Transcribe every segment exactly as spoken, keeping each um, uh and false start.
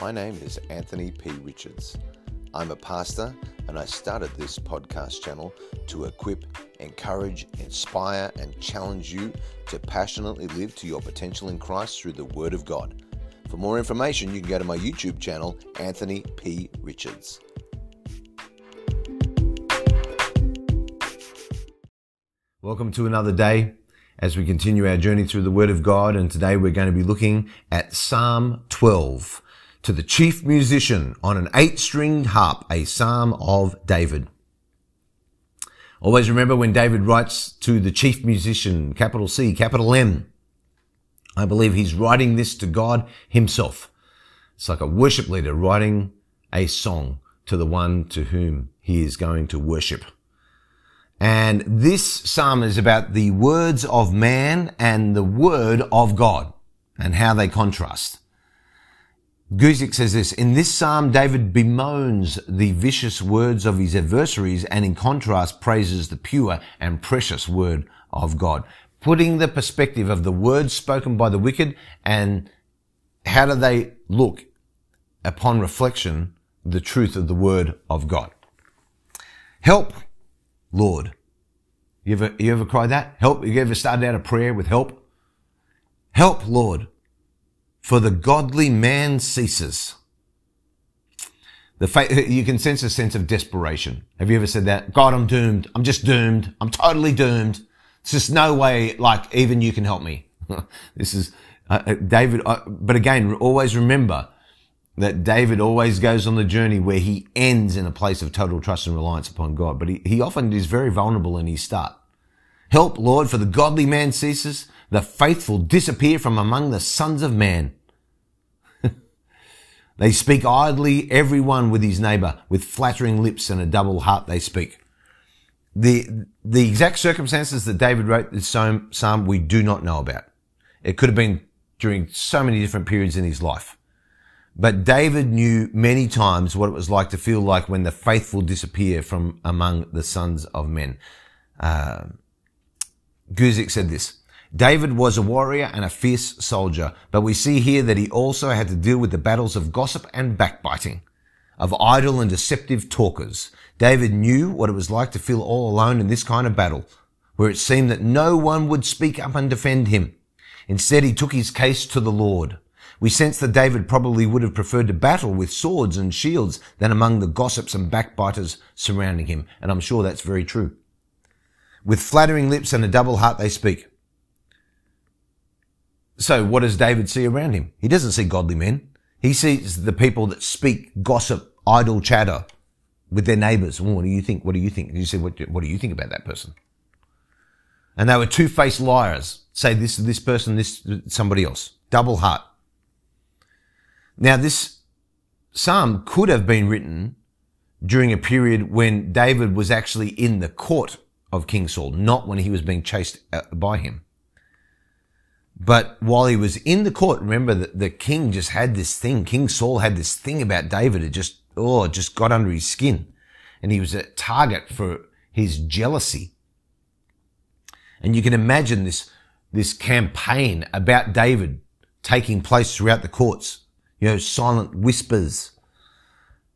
My name is Anthony P. Richards. I'm a pastor, and I started this podcast channel to equip, encourage, inspire, and challenge you to passionately live to your potential in Christ through the Word of God. For more information, you can go to my YouTube channel, Anthony P. Richards. Welcome to another day as we continue our journey through the Word of God, and today we're going to be looking at Psalm twelve. To the chief musician on an eight-string harp, a psalm of David. Always remember when David writes to the chief musician, capital C, capital M, I believe he's writing this to God himself. It's like a worship leader writing a song to the one to whom he is going to worship. And this psalm is about the words of man and the word of God and how they contrast. Guzik says this, in this psalm, David bemoans the vicious words of his adversaries and in contrast praises the pure and precious word of God. Putting the perspective of the words spoken by the wicked and how do they look upon reflection, the truth of the word of God. Help, Lord. You ever, you ever cried that? Help. You ever started out a prayer with help? Help, Lord. For the godly man ceases. The fa- you can sense a sense of desperation. Have you ever said that? God, I'm doomed. I'm just doomed. I'm totally doomed. There's just no way, like, even you can help me. This is uh, David. Uh, but again, always remember that David always goes on the journey where he ends in a place of total trust and reliance upon God. But he, he often is very vulnerable in his start. Help, Lord, for the godly man ceases. The faithful disappear from among the sons of man. They speak idly, every one with his neighbor, with flattering lips and a double heart they speak. The, the exact circumstances that David wrote this psalm we do not know about. It could have been during so many different periods in his life. But David knew many times what it was like to feel like when the faithful disappear from among the sons of men. Uh, Guzik said this, David was a warrior and a fierce soldier, but we see here that he also had to deal with the battles of gossip and backbiting, of idle and deceptive talkers. David knew what it was like to feel all alone in this kind of battle, where it seemed that no one would speak up and defend him. Instead, he took his case to the Lord. We sense that David probably would have preferred to battle with swords and shields than among the gossips and backbiters surrounding him, and I'm sure that's very true. With flattering lips and a double heart they speak. So what does David see around him? He doesn't see godly men. He sees the people that speak, gossip, idle chatter with their neighbours. Well, what do you think? What do you think? You say, what do, what do you think about that person? And they were two-faced liars. Say this to this person, this to somebody else. Double heart. Now this psalm could have been written during a period when David was actually in the court of King Saul, not when he was being chased by him. But while he was in the court, remember that the king just had this thing. King Saul had this thing about David. It just, oh, it just got under his skin. And he was a target for his jealousy. And you can imagine this, this campaign about David taking place throughout the courts. You know, silent whispers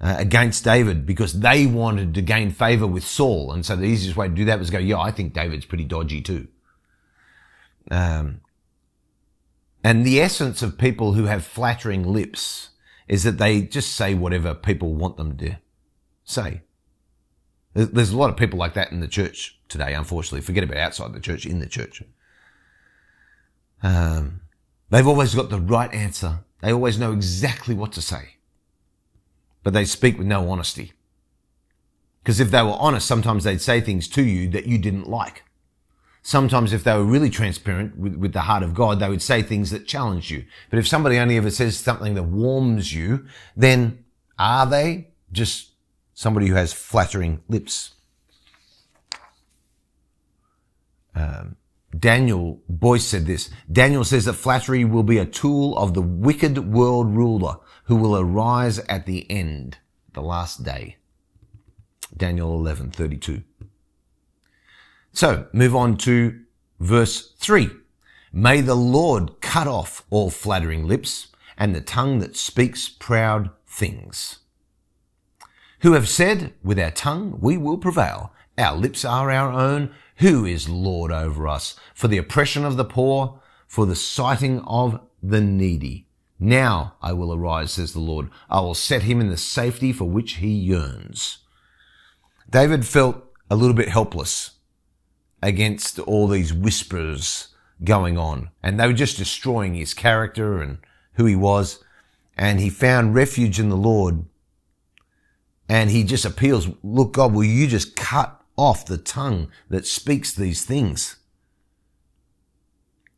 uh, against David because they wanted to gain favor with Saul. And so the easiest way to do that was go, yeah, I think David's pretty dodgy too. Um, And the essence of people who have flattering lips is that they just say whatever people want them to say. There's a lot of people like that in the church today, unfortunately. Forget about outside the church, in the church. Um, they've always got the right answer. They always know exactly what to say. But they speak with no honesty. Because if they were honest, sometimes they'd say things to you that you didn't like. Sometimes if they were really transparent with, with the heart of God, they would say things that challenge you. But if somebody only ever says something that warms you, then are they just somebody who has flattering lips? Um, Daniel Boyes said this. Daniel says that flattery will be a tool of the wicked world ruler who will arise at the end, the last day. Daniel eleven thirty-two. So, move on to verse three. May the Lord cut off all flattering lips and the tongue that speaks proud things. Who have said, with our tongue we will prevail. Our lips are our own. Who is Lord over us? For the oppression of the poor, for the smiting of the needy. Now I will arise, says the Lord. I will set him in the safety for which he yearns. David felt a little bit helpless against all these whispers going on, and they were just destroying his character and who he was, and he found refuge in the Lord, and he just appeals, look, God, will you just cut off the tongue that speaks these things?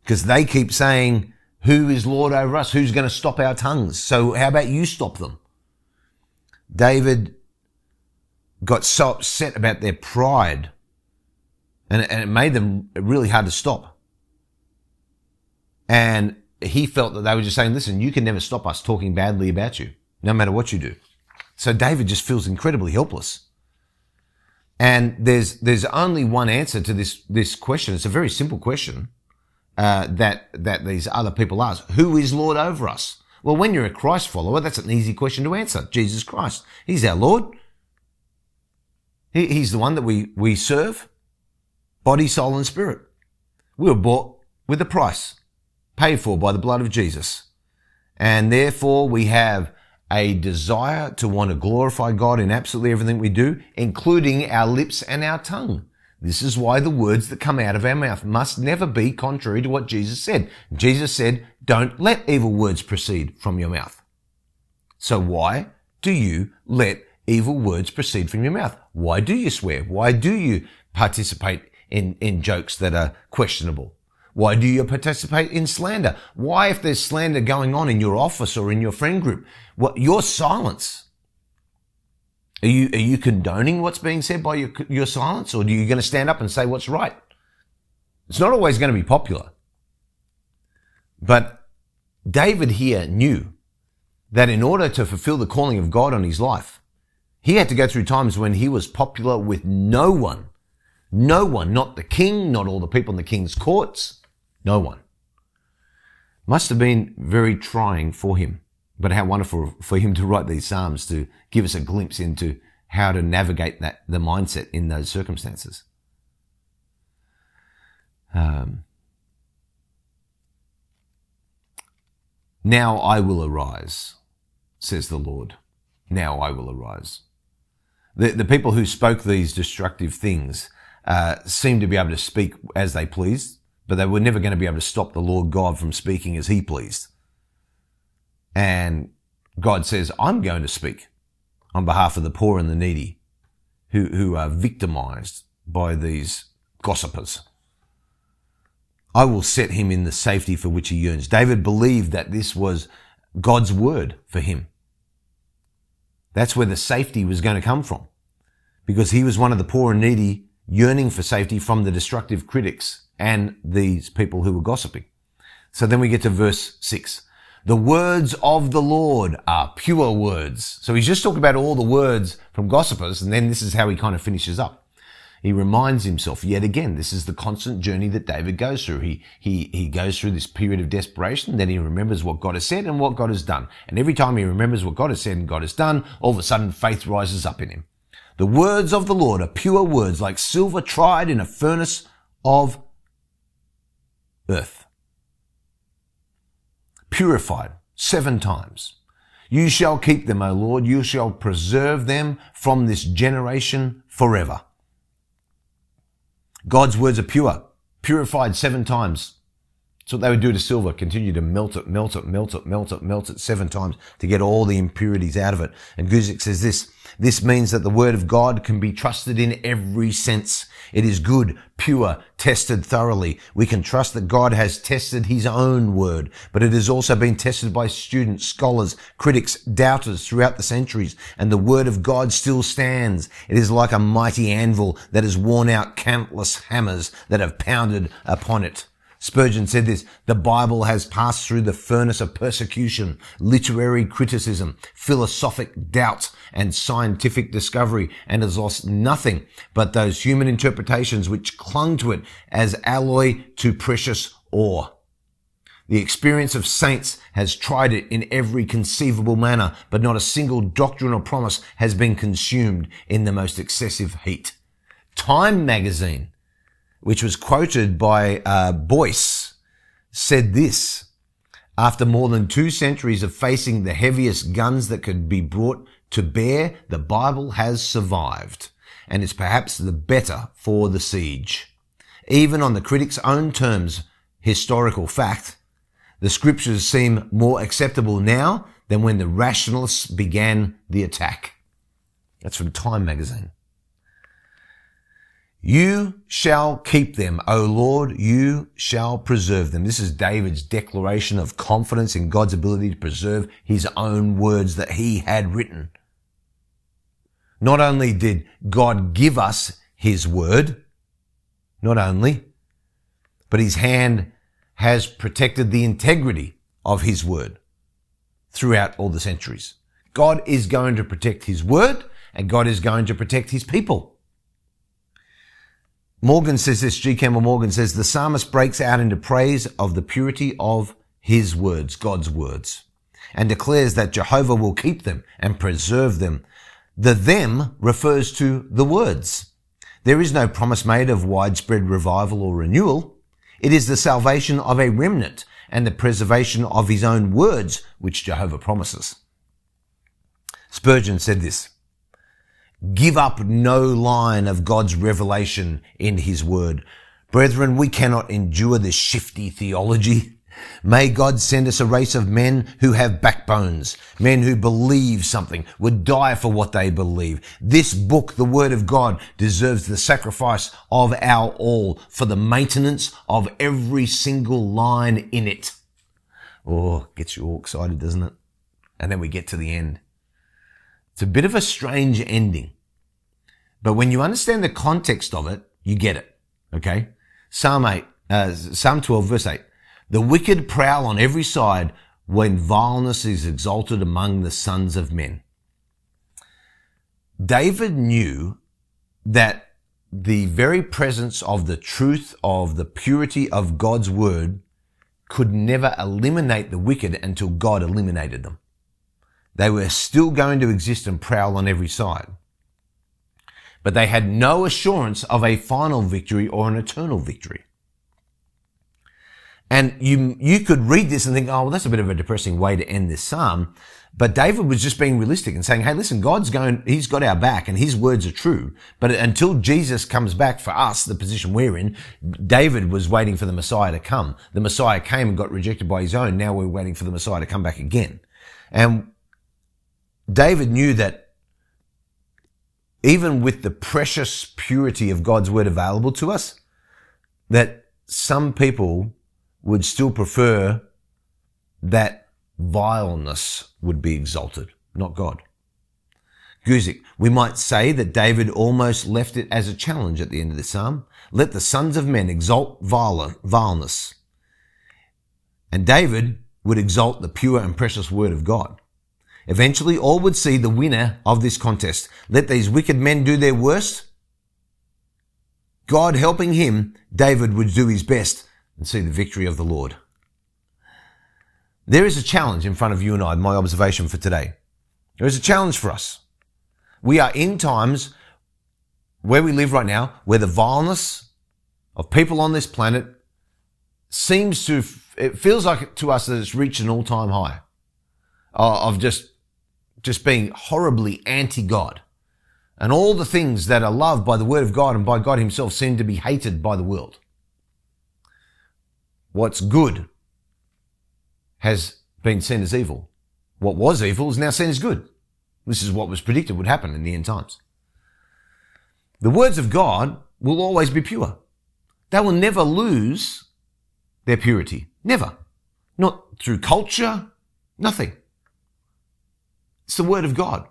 Because they keep saying, who is Lord over us? Who's going to stop our tongues? So how about you stop them? David got so upset about their pride, and it, and it made them really hard to stop. And he felt that they were just saying, listen, you can never stop us talking badly about you, no matter what you do. So David just feels incredibly helpless. And there's, there's only one answer to this, this question. It's a very simple question, uh, that, that these other people ask. Who is Lord over us? Well, when you're a Christ follower, that's an easy question to answer. Jesus Christ. He's our Lord. He, he's the one that we, we serve. Body, soul, and spirit. We were bought with a price, paid for by the blood of Jesus. And therefore we have a desire to want to glorify God in absolutely everything we do, including our lips and our tongue. This is why the words that come out of our mouth must never be contrary to what Jesus said. Jesus said, don't let evil words proceed from your mouth. So why do you let evil words proceed from your mouth? Why do you swear? Why do you participate in, in jokes that are questionable? Why do you participate in slander? Why, if there's slander going on in your office or in your friend group, what your silence? Are you, are you condoning what's being said by your, your silence, or are you going to stand up and say what's right? It's not always going to be popular. But David here knew that in order to fulfill the calling of God on his life, he had to go through times when he was popular with no one. No one, not the king, not all the people in the king's courts. No one. Must have been very trying for him, but how wonderful for him to write these Psalms to give us a glimpse into how to navigate that, the mindset in those circumstances. Um, now I will arise, says the Lord. Now I will arise. The, the people who spoke these destructive things uh, seemed to be able to speak as they pleased, but they were never going to be able to stop the Lord God from speaking as he pleased. And God says, I'm going to speak on behalf of the poor and the needy who, who are victimized by these gossipers. I will set him in the safety for which he yearns. David believed that this was God's word for him. That's where the safety was going to come from, because he was one of the poor and needy yearning for safety from the destructive critics and these people who were gossiping. So then we get to verse six. The words of the Lord are pure words. So he's just talking about all the words from gossipers, and then this is how he kind of finishes up. He reminds himself yet again, this is the constant journey that David goes through. He, he, he goes through this period of desperation, then he remembers what God has said and what God has done. And every time he remembers what God has said and God has done, all of a sudden faith rises up in him. The words of the Lord are pure words, like silver tried in a furnace of earth. Purified seven times. You shall keep them, O Lord. You shall preserve them from this generation forever. God's words are pure, purified seven times. That's what they would do to silver, continue to melt it, melt it, melt it, melt it, melt it seven times to get all the impurities out of it. And Guzik says this, this means that the word of God can be trusted in every sense. It is good, pure, tested thoroughly. We can trust that God has tested his own word, but it has also been tested by students, scholars, critics, doubters throughout the centuries, and the word of God still stands. It is like a mighty anvil that has worn out countless hammers that have pounded upon it. Spurgeon said this, the Bible has passed through the furnace of persecution, literary criticism, philosophic doubt, and scientific discovery, and has lost nothing but those human interpretations which clung to it as alloy to precious ore. The experience of saints has tried it in every conceivable manner, but not a single doctrine or promise has been consumed in the most excessive heat. Time magazine, which was quoted by uh, Boyce, said this: after more than two centuries of facing the heaviest guns that could be brought to bear, the Bible has survived, and is perhaps the better for the siege. Even on the critic's own terms, historical fact, the scriptures seem more acceptable now than when the rationalists began the attack. That's from Time magazine. You shall keep them, O Lord, you shall preserve them. This is David's declaration of confidence in God's ability to preserve his own words that he had written. Not only did God give us his word, not only, but his hand has protected the integrity of his word throughout all the centuries. God is going to protect his word, and God is going to protect his people. Morgan says this, G. Campbell Morgan says, the psalmist breaks out into praise of the purity of his words, God's words, and declares that Jehovah will keep them and preserve them. The them refers to the words. There is no promise made of widespread revival or renewal. It is the salvation of a remnant and the preservation of his own words which Jehovah promises. Spurgeon said this: give up no line of God's revelation in his word. Brethren, we cannot endure this shifty theology. May God send us a race of men who have backbones, men who believe something, would die for what they believe. This book, the Word of God, deserves the sacrifice of our all for the maintenance of every single line in it. Oh, gets you all excited, doesn't it? And then we get to the end. It's a bit of a strange ending, but when you understand the context of it, you get it. Okay? Psalm eight, uh, Psalm twelve, verse eight. The wicked prowl on every side when vileness is exalted among the sons of men. David knew that the very presence of the truth of the purity of God's word could never eliminate the wicked until God eliminated them. They were still going to exist and prowl on every side. But they had no assurance of a final victory or an eternal victory. And you you could read this and think, oh, well, that's a bit of a depressing way to end this psalm. But David was just being realistic and saying, hey, listen, God's going, he's got our back and his words are true. But until Jesus comes back for us, the position we're in, David was waiting for the Messiah to come. The Messiah came and got rejected by his own. Now we're waiting for the Messiah to come back again. And David knew that even with the precious purity of God's word available to us, that some people would still prefer that vileness would be exalted, not God. Guzik, we might say that David almost left it as a challenge at the end of the psalm. Let the sons of men exalt vileness. And David would exalt the pure and precious word of God. Eventually, all would see the winner of this contest. Let these wicked men do their worst. God helping him, David would do his best and see the victory of the Lord. There is a challenge in front of you and I, my observation for today. There is a challenge for us. We are in times where we live right now, where the vileness of people on this planet seems to, it feels like to us that it's reached an all-time high uh, of just, just being horribly anti-God. And all the things that are loved by the Word of God and by God himself seem to be hated by the world. What's good has been seen as evil. What was evil is now seen as good. This is what was predicted would happen in the end times. The words of God will always be pure. They will never lose their purity. Never. Not through culture, nothing. It's the word of God.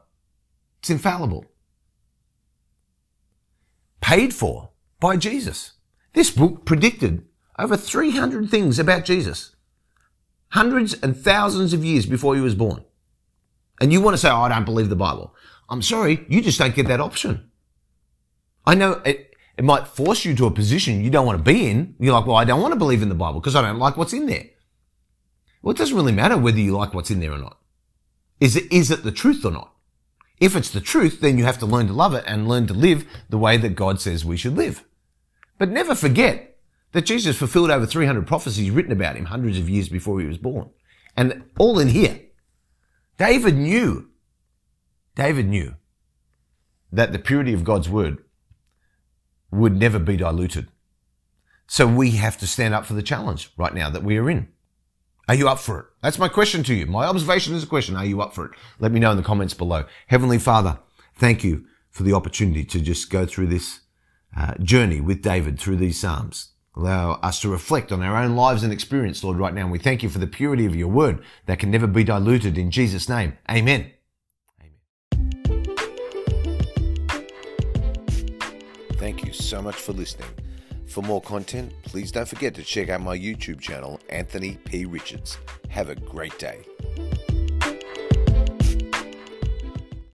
It's infallible. Paid for by Jesus. This book predicted over three hundred things about Jesus, hundreds and thousands of years before he was born. And you want to say, oh, I don't believe the Bible. I'm sorry, you just don't get that option. I know it, it might force you to a position you don't want to be in. You're like, well, I don't want to believe in the Bible because I don't like what's in there. Well, it doesn't really matter whether you like what's in there or not. Is it, is it the truth or not? If it's the truth, then you have to learn to love it and learn to live the way that God says we should live. But never forget that Jesus fulfilled over three hundred prophecies written about him hundreds of years before he was born. And all in here. David knew, David knew that the purity of God's word would never be diluted. So we have to stand up for the challenge right now that we are in. Are you up for it? That's my question to you. My observation is a question. Are you up for it? Let me know in the comments below. Heavenly Father, thank you for the opportunity to just go through this uh, journey with David through these Psalms. Allow us to reflect on our own lives and experience, Lord, right now. And we thank you for the purity of your word that can never be diluted in Jesus' name. Amen. Amen. Thank you so much for listening. For more content, please don't forget to check out my YouTube channel, Anthony P. Richards. Have a great day.